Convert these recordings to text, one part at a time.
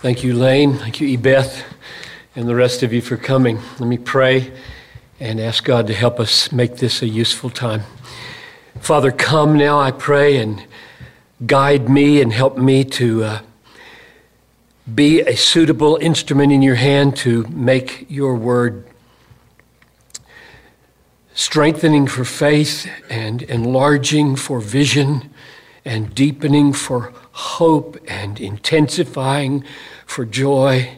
Thank you, Lane. Thank you, Ebeth, and the rest of you for coming. Let me pray and ask God to help us make this a useful time. Father, come now, I pray, and guide me and help me to be a suitable instrument in your hand to make your word strengthening for faith and enlarging for vision and deepening for hope and intensifying for joy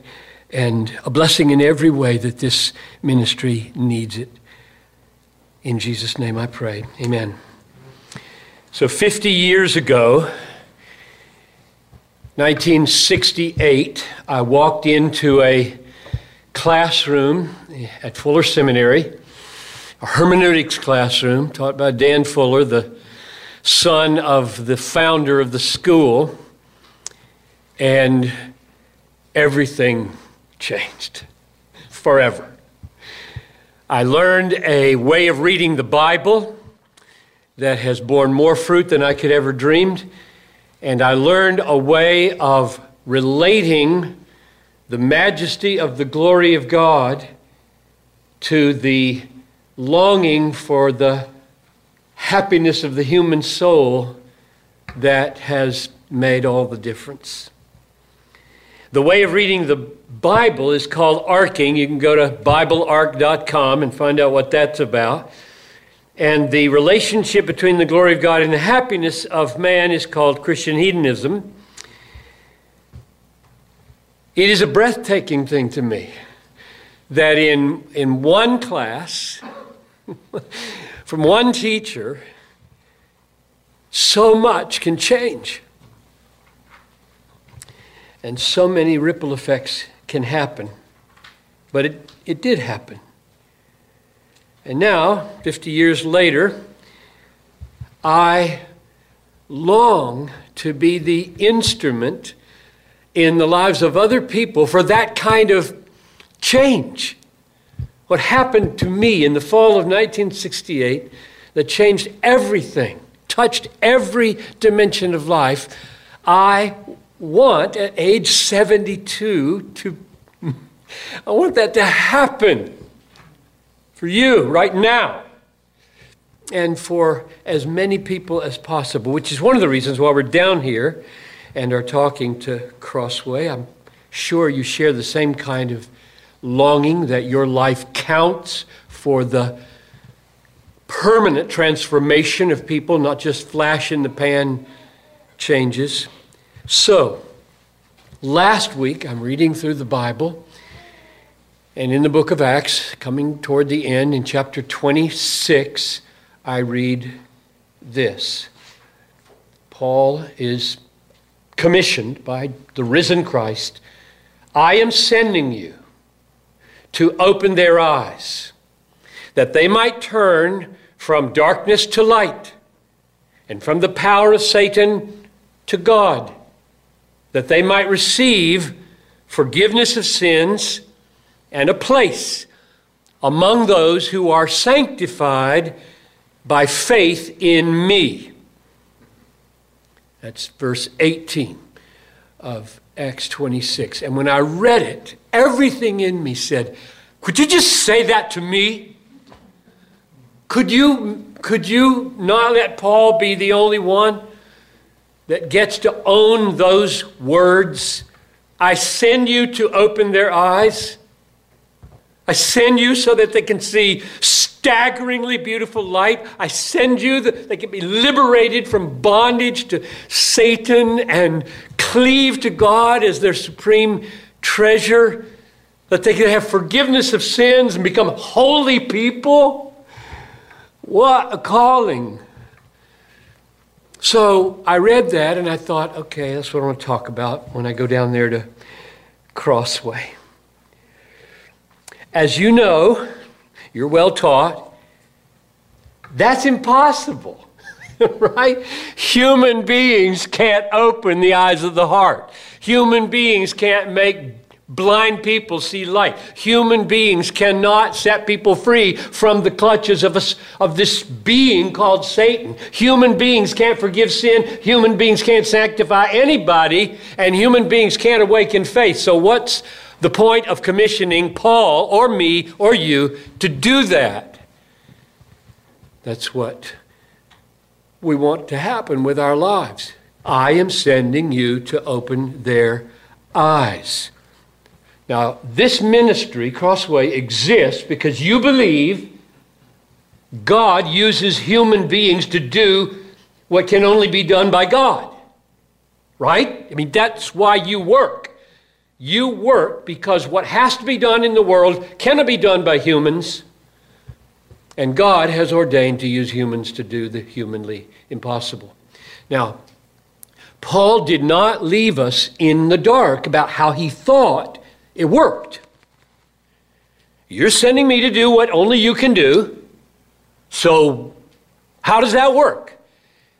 and a blessing in every way that this ministry needs it. In Jesus' name I pray. Amen. So 50 years ago, 1968, I walked into a classroom at Fuller Seminary, a hermeneutics classroom taught by Dan Fuller, the son of the founder of the school, and everything changed forever. I learned a way of reading the Bible that has borne more fruit than I could ever dreamed, and I learned a way of relating the majesty of the glory of God to the longing for the happiness of the human soul that has made all the difference. The way of reading the Bible is called arking. You can go to BibleArk.com and find out what that's about. And the relationship between the glory of God and the happiness of man is called Christian hedonism. It is a breathtaking thing to me that in one class, from one teacher, so much can change. And so many ripple effects can happen. But it did happen. And now, 50 years later, I long to be the instrument in the lives of other people for that kind of change. What happened to me in the fall of 1968 that changed everything, touched every dimension of life, I want at age 72 I want that to happen for you right now and for as many people as possible, which is one of the reasons why we're down here and are talking to Crossway. I'm sure you share the same kind of longing that your life counts for the permanent transformation of people, not just flash in the pan changes. So, last week I'm reading through the Bible, and in the book of Acts, coming toward the end, in chapter 26, I read this. Paul is commissioned by the risen Christ. I am sending you to open their eyes, that they might turn from darkness to light, and from the power of Satan to God, that they might receive forgiveness of sins and a place among those who are sanctified by faith in me. That's verse 18 of Acts 26. And when I read it, everything in me said, could you just say that to me? Could you not let Paul be the only one that gets to own those words? I send you to open their eyes. I send you so that they can see staggeringly beautiful light. I send you that they can be liberated from bondage to Satan and cleave to God as their supreme treasure, that they can have forgiveness of sins and become holy people. What a calling. So I read that and I thought, okay, that's what I want to talk about when I go down there to Crossway. As you know, you're well taught, that's impossible, right? Human beings can't open the eyes of the heart. Human beings can't make Blind people see light. Human beings cannot set people free from the clutches of this being called Satan. Human beings can't forgive sin. Human beings can't sanctify anybody. And human beings can't awaken faith. So what's the point of commissioning Paul or me or you to do that? That's what we want to happen with our lives. I am sending you to open their eyes. Now, this ministry, Crossway, exists because you believe God uses human beings to do what can only be done by God, right? I mean, that's why you work. You work because what has to be done in the world cannot be done by humans, and God has ordained to use humans to do the humanly impossible. Now, Paul did not leave us in the dark about how he thought it worked. You're sending me to do what only you can do. So how does that work?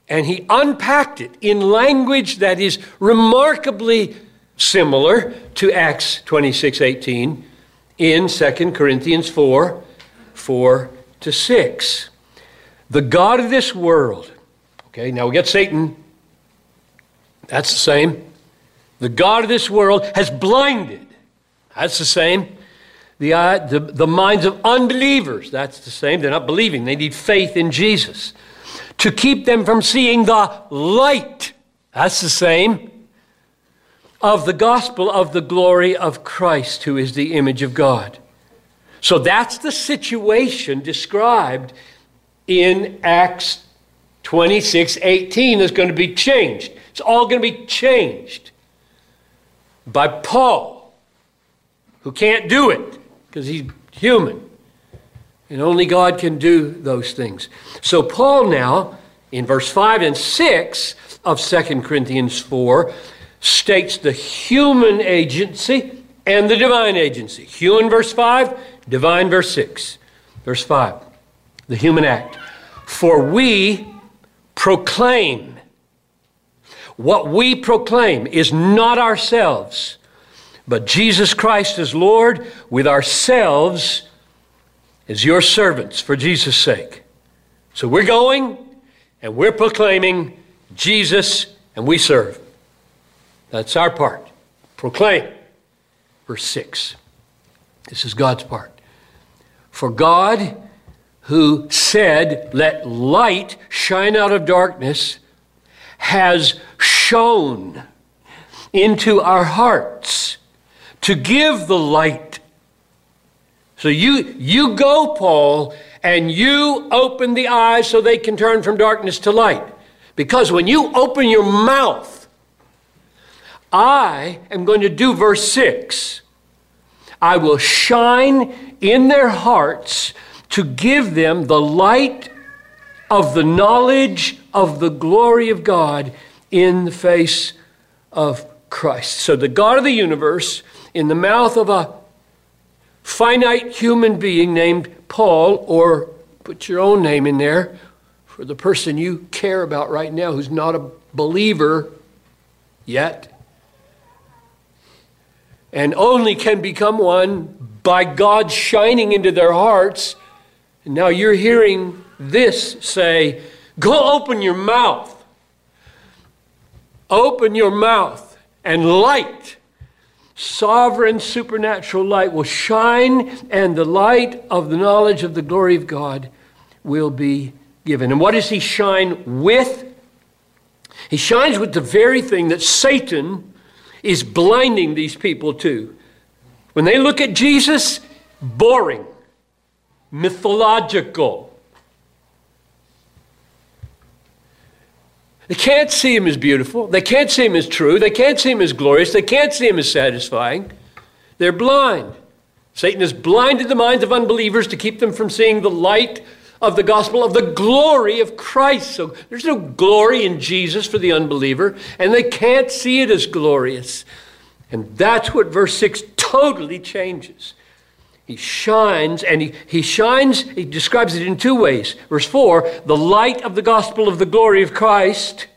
And he unpacked it in language that is remarkably similar to Acts 26:18 in 2 Corinthians 4:4-6. The God of this world. Okay, now we got Satan. That's the same. The God of this world has blinded. That's the same. The minds of unbelievers, that's the same. They're not believing. They need faith in Jesus. To keep them from seeing the light, that's the same, of the gospel of the glory of Christ, who is the image of God. So that's the situation described in Acts 26:18 is going to be changed. It's all going to be changed by Paul, who can't do it because he's human. And only God can do those things. So Paul now, in verse 5 and 6 of 2 Corinthians 4, states the human agency and the divine agency. Human, verse 5, divine, verse 6. Verse 5, the human act. For we proclaim. What we proclaim is not ourselves, but Jesus Christ is Lord, with ourselves as your servants for Jesus' sake. So we're going and we're proclaiming Jesus and we serve. That's our part. Proclaim. Verse 6. This is God's part. For God, who said, "Let light shine out of darkness," has shone into our hearts to give the light. So you go, Paul, and you open the eyes so they can turn from darkness to light. Because when you open your mouth, I am going to do verse 6. I will shine in their hearts to give them the light of the knowledge of the glory of God in the face of Christ. So the God of the universe, in the mouth of a finite human being named Paul, or put your own name in there for the person you care about right now who's not a believer yet, and only can become one by God shining into their hearts. And now you're hearing this say, go open your mouth. Open your mouth and light. Sovereign supernatural light will shine, and the light of the knowledge of the glory of God will be given. And what does he shine with? He shines with the very thing that Satan is blinding these people to. When they look at Jesus, boring, mythological. They can't see him as beautiful. They can't see him as true. They can't see him as glorious. They can't see him as satisfying. They're blind. Satan has blinded the minds of unbelievers to keep them from seeing the light of the gospel of the glory of Christ. So there's no glory in Jesus for the unbeliever, and they can't see it as glorious. And that's what verse 6 totally changes. He shines, and he describes it in two ways. Verse 4, the light of the gospel of the glory of Christ,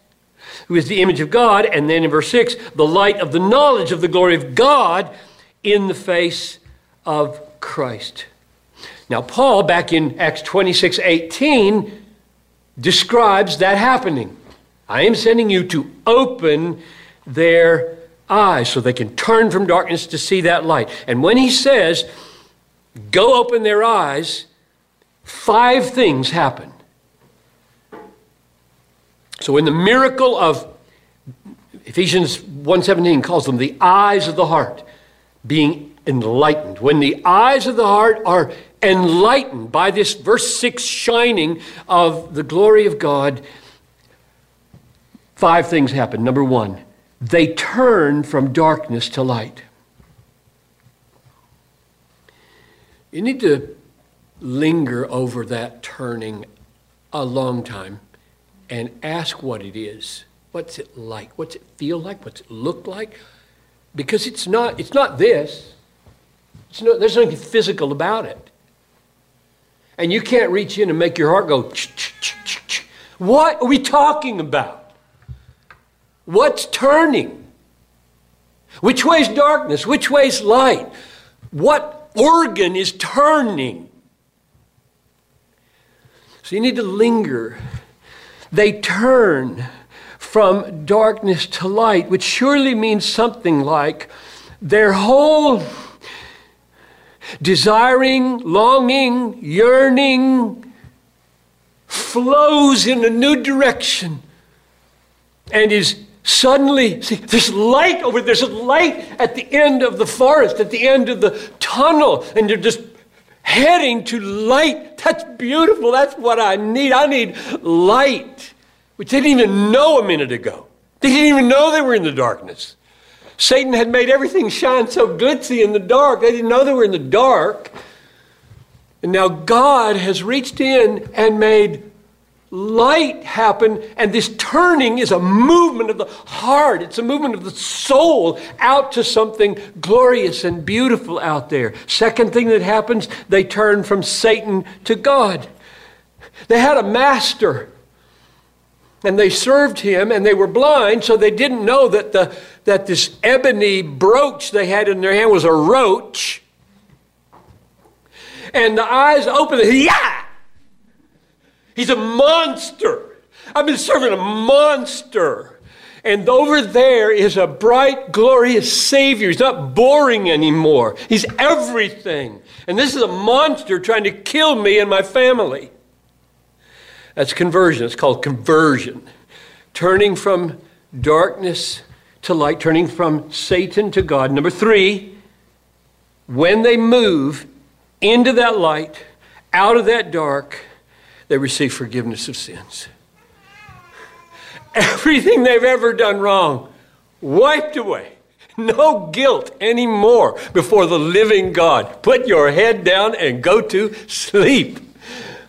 who is the image of God. And then in verse 6, the light of the knowledge of the glory of God in the face of Christ. Now, Paul, back in Acts 26:18, describes that happening. I am sending you to open their eyes so they can turn from darkness to see that light. And when he says, go open their eyes, 5 things happen. So in the miracle of Ephesians 1:17 calls them the eyes of the heart being enlightened. When the eyes of the heart are enlightened by this verse 6 shining of the glory of God, 5 things happen. Number 1, they turn from darkness to light. You need to linger over that turning a long time and ask what it is. What's it like? What's it feel like? What's it look like? Because it's not this. There's nothing physical about it. And you can't reach in and make your heart go, ch-ch-ch-ch-ch. What are we talking about? What's turning? Which way's darkness? Which way's light? What organ is turning? So you need to linger. They turn from darkness to light, which surely means something like their whole desiring, longing, yearning flows in a new direction and is suddenly, see, there's light over there. There's a light at the end of the forest, at the end of the tunnel, and they're just heading to light. That's beautiful. That's what I need. I need light, which they didn't even know a minute ago. They didn't even know they were in the darkness. Satan had made everything shine so glitzy in the dark. They didn't know they were in the dark. And now God has reached in and made light happen, and this turning is a movement of the heart. It's a movement of the soul out to something glorious and beautiful out there. Second thing that happens, they turn from Satan to God. They had a master, and they served him, and they were blind, so they didn't know that this ebony brooch they had in their hand was a roach. And the eyes opened, yeah! He's a monster. I've been serving a monster. And over there is a bright, glorious Savior. He's not boring anymore. He's everything. And this is a monster trying to kill me and my family. That's conversion. It's called conversion. Turning from darkness to light. Turning from Satan to God. Number 3, when they move into that light, out of that dark, they receive forgiveness of sins. Everything they've ever done wrong, wiped away. No guilt anymore before the living God. Put your head down and go to sleep.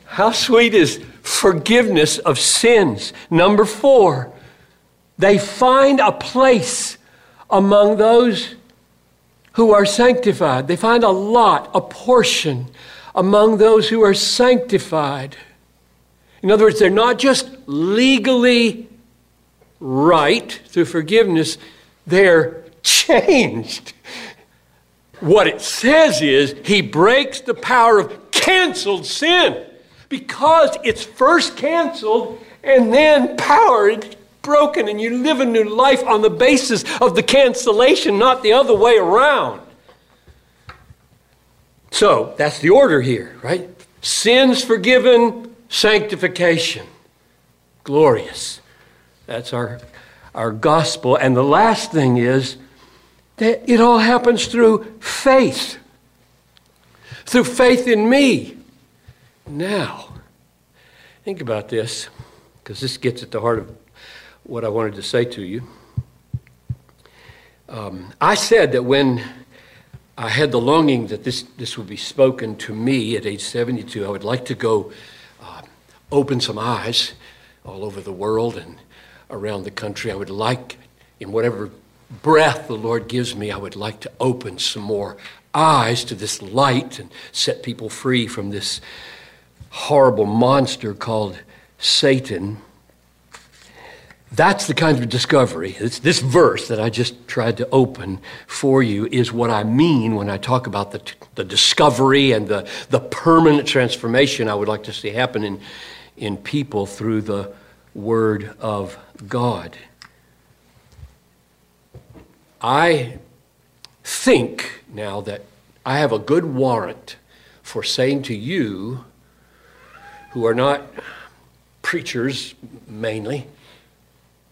How sweet is forgiveness of sins? Number 4, they find a place among those who are sanctified. They find a portion among those who are sanctified. In other words, they're not just legally right through forgiveness, they're changed. What it says is he breaks the power of canceled sin because it's first canceled and then powered, broken, and you live a new life on the basis of the cancellation, not the other way around. So that's the order here, right? Sins forgiven, sanctification, glorious. That's our gospel. And the last thing is that it all happens through faith in me. Now, think about this, because this gets at the heart of what I wanted to say to you. I said that when I had the longing that this would be spoken to me at age 72, I would like to go open some eyes all over the world and around the country. I would like, in whatever breath the Lord gives me, I would like to open some more eyes to this light and set people free from this horrible monster called Satan. That's the kind of discovery. This verse that I just tried to open for you is what I mean when I talk about the discovery and the permanent transformation I would like to see happen in people through the Word of God. I think now that I have a good warrant for saying to you who are not preachers mainly,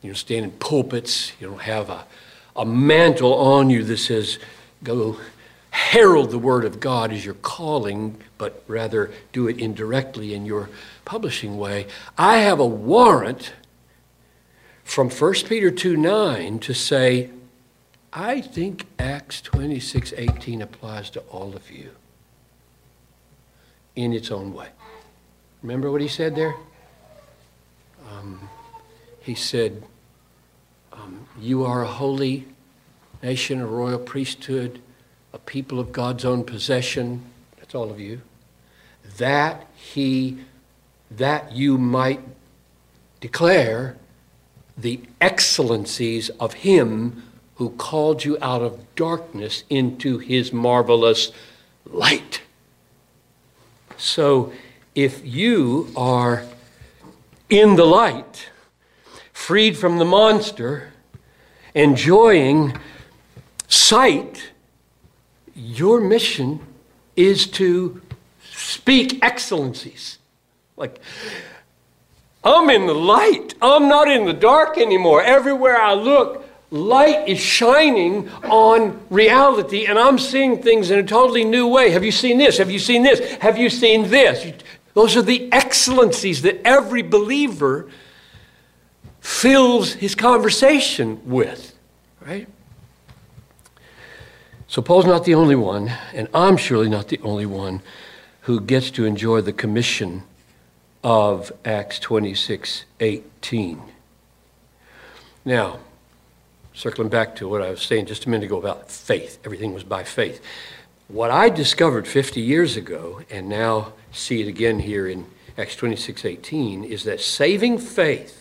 you don't stand in pulpits, you don't have a mantle on you that says, go herald the word of God as your calling, but rather do it indirectly in your publishing way. I have a warrant from 1 Peter 2:9 to say, I think Acts 26:18 applies to all of you in its own way. Remember what he said there? He said, you are a holy nation, a royal priesthood, a people of God's own possession. That's all of you. That you might declare the excellencies of him who called you out of darkness into his marvelous light. So if you are in the light, freed from the monster, enjoying sight, your mission is to speak excellencies. Like, I'm in the light. I'm not in the dark anymore. Everywhere I look, light is shining on reality, and I'm seeing things in a totally new way. Have you seen this? Have you seen this? Have you seen this? Those are the excellencies that every believer fills his conversation with, right? So Paul's not the only one, and I'm surely not the only one who gets to enjoy the commission of Acts 26:18. Now, circling back to what I was saying just a minute ago about faith, everything was by faith. What I discovered 50 years ago, and now see it again here in Acts 26:18, is that saving faith,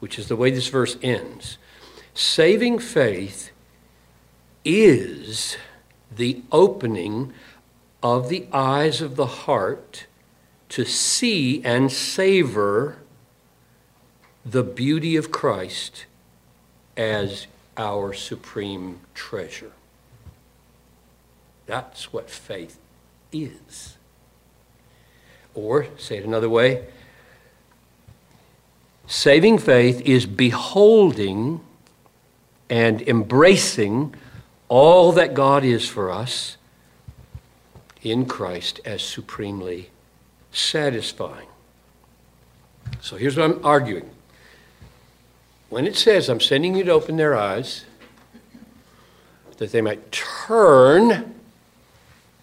which is the way this verse ends, saving faith is the opening of the eyes of the heart to see and savor the beauty of Christ as our supreme treasure. That's what faith is. Or, say it another way, saving faith is beholding and embracing all that God is for us in Christ as supremely satisfying. So here's what I'm arguing. When it says, I'm sending you to open their eyes, that they might turn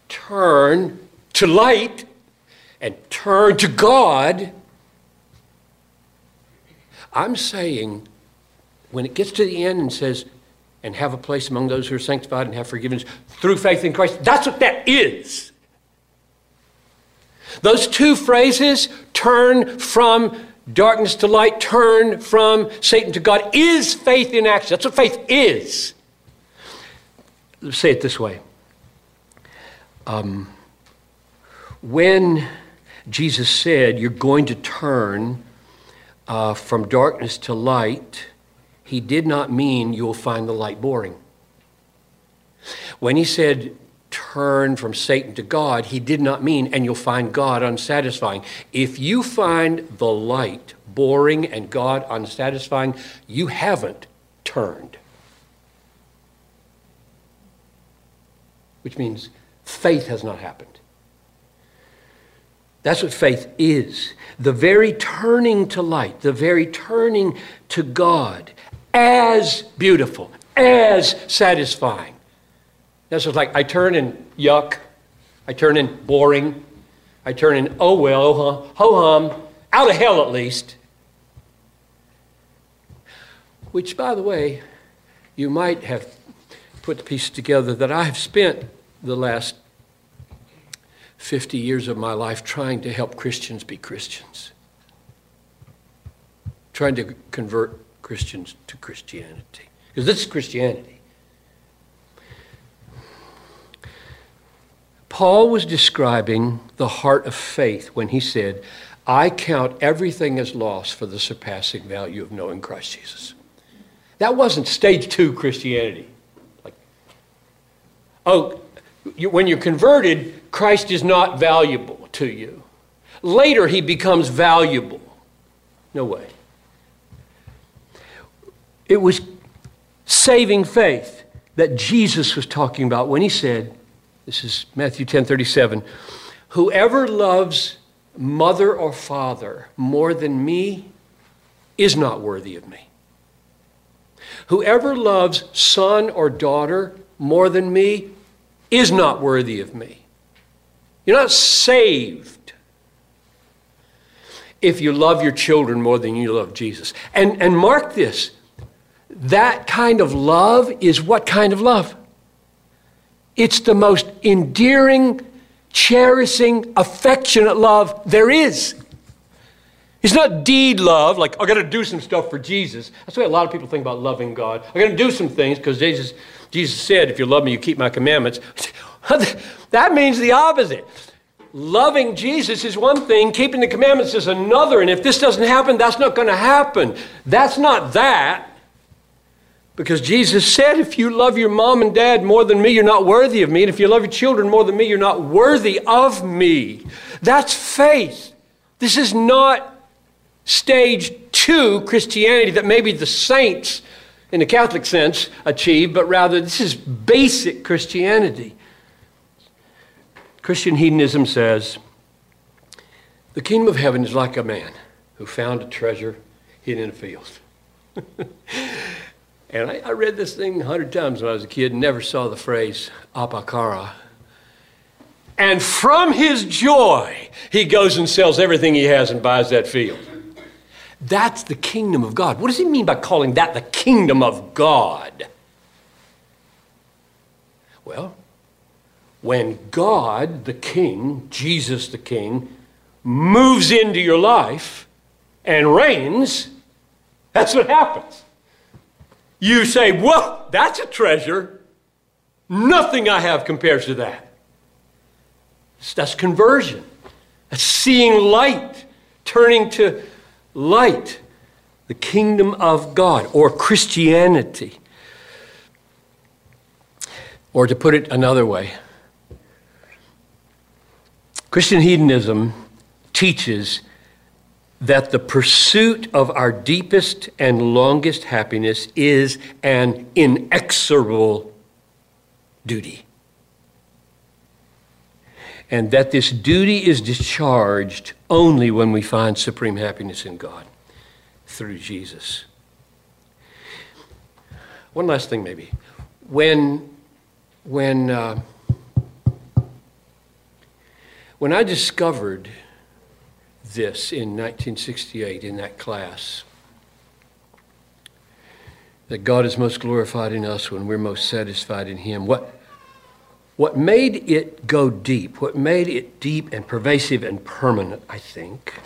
to light and turn to God, I'm saying, when it gets to the end and says, and have a place among those who are sanctified and have forgiveness through faith in Christ, that's what that is. Those two phrases, turn from darkness to light, turn from Satan to God, is faith in action. That's what faith is. Let's say it this way. When Jesus said, you're going to turn from darkness to light, he did not mean you'll find the light boring. When he said, turn from Satan to God, he did not mean, and you'll find God unsatisfying. If you find the light boring and God unsatisfying, you haven't turned. Which means faith has not happened. That's what faith is. The very turning to light, the very turning to God as beautiful, as satisfying. That's what's like, I turn in yuck. I turn in boring. I turn in, oh well, ho-hum, out of hell at least. Which, by the way, you might have put the pieces together that I have spent the last 50 years of my life trying to help Christians be Christians, trying to convert Christians to Christianity. Because this is Christianity. Paul was describing the heart of faith when he said, I count everything as loss for the surpassing value of knowing Christ Jesus. That wasn't stage 2 Christianity. Like, oh, when you're converted, Christ is not valuable to you. Later, he becomes valuable. No way. It was saving faith that Jesus was talking about when he said, this is Matthew 10:37, whoever loves mother or father more than me is not worthy of me. Whoever loves son or daughter more than me is not worthy of me. You're not saved if you love your children more than you love Jesus. And mark this, that kind of love is what kind of love? It's the most endearing, cherishing, affectionate love there is. It's not deed love, like, I got to do some stuff for Jesus. That's the way a lot of people think about loving God. I got to do some things because Jesus said, if you love me, you keep my commandments. That means the opposite. Loving Jesus is one thing, keeping the commandments is another, and if this doesn't happen, that's not going to happen. That's not that. Because Jesus said, if you love your mom and dad more than me, you're not worthy of me, and if you love your children more than me, you're not worthy of me. That's faith. This is not stage 2 Christianity that maybe the saints, in the Catholic sense, achieve, but rather this is basic Christianity. Christian hedonism says, the kingdom of heaven is like a man who found a treasure hidden in a field. And I read this thing 100 times when I was a kid and never saw the phrase apakara. And from his joy, he goes and sells everything he has and buys that field. That's the kingdom of God. What does he mean by calling that the kingdom of God? Well, when God, the King, Jesus the King, moves into your life and reigns, that's what happens. You say, whoa, that's a treasure. Nothing I have compares to that. That's conversion. That's seeing light, turning to light, the kingdom of God, or Christianity. Or to put it another way, Christian hedonism teaches that the pursuit of our deepest and longest happiness is an inexorable duty. And that this duty is discharged only when we find supreme happiness in God through Jesus. One last thing maybe. When I discovered this in 1968 in that class, that God is most glorified in us when we're most satisfied in him, what made it go deep, what made it deep and pervasive and permanent, I think,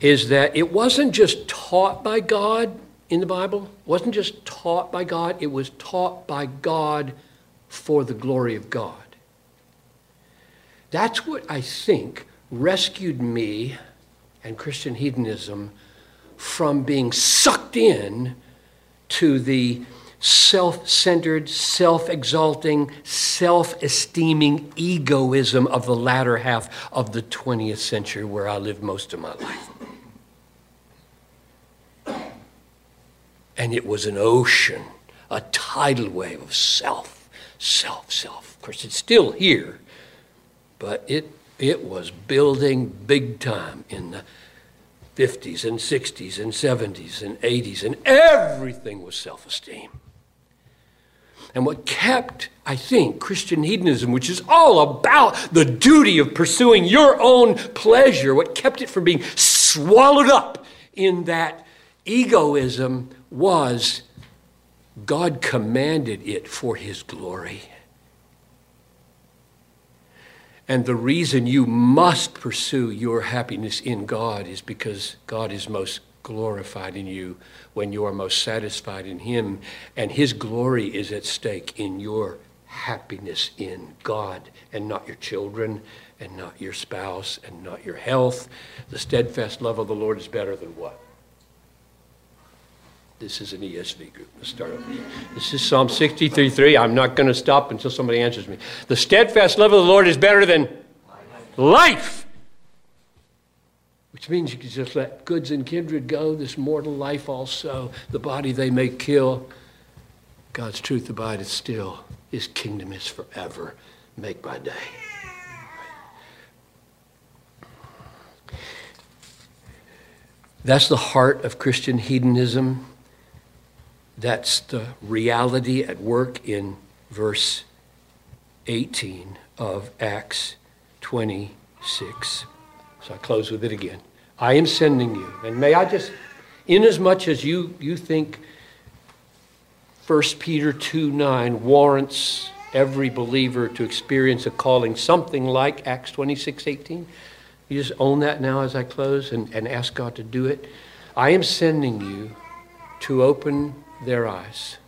is that it wasn't just taught by God in the Bible. It wasn't just taught by God. It was taught by God for the glory of God. That's what I think rescued me and Christian hedonism from being sucked in to the self-centered, self-exalting, self-esteeming egoism of the latter half of the 20th century where I lived most of my life. And it was an ocean, a tidal wave of self, self, self. Of course, it's still here, but it was building big time in the 50s and 60s and 70s and 80s, and everything was self-esteem. And what kept, I think, Christian hedonism, which is all about the duty of pursuing your own pleasure, what kept it from being swallowed up in that egoism was God commanded it for his glory. And the reason you must pursue your happiness in God is because God is most glorified in you when you are most satisfied in him, and his glory is at stake in your happiness in God, and not your children, and not your spouse, and not your health. The steadfast love of the Lord is better than what? This is an ESV group. Let's start over. This is Psalm 63:3. I'm not going to stop until somebody answers me. The steadfast love of the Lord is better than life. Which means you can just let goods and kindred go, this mortal life also. The body they may kill. God's truth abideth still. His kingdom is forever. Make my day. That's the heart of Christian hedonism. That's the reality at work in verse 18 of Acts 26. So I close with it again. I am sending you. And may I just, inasmuch as you think 1 Peter 2:9 warrants every believer to experience a calling something like Acts 26:18, you just own that now as I close and ask God to do it. I am sending you to open their eyes,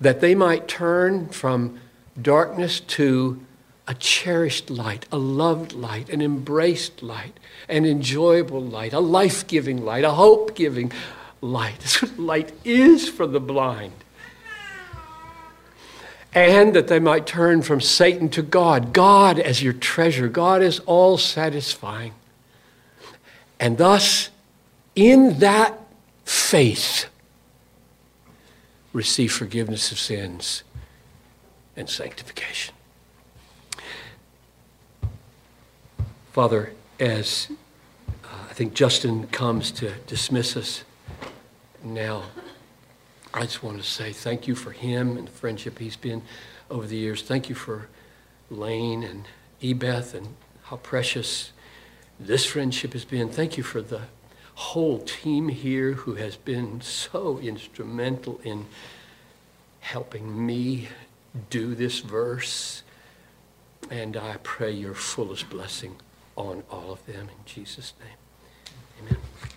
that they might turn from darkness to a cherished light, a loved light, an embraced light, an enjoyable light, a life-giving light, a hope-giving light. That's what light is for the blind. And that they might turn from Satan to God, God as your treasure, God as all-satisfying. And thus, in that faith, receive forgiveness of sins and sanctification. Father, as I think Justin comes to dismiss us now, I just want to say thank you for him and the friendship he's been over the years. Thank you for Lane and Ebeth and how precious this friendship has been. Thank you for the whole team here who has been so instrumental in helping me do this verse. And I pray your fullest blessing on all of them in Jesus' name. Amen.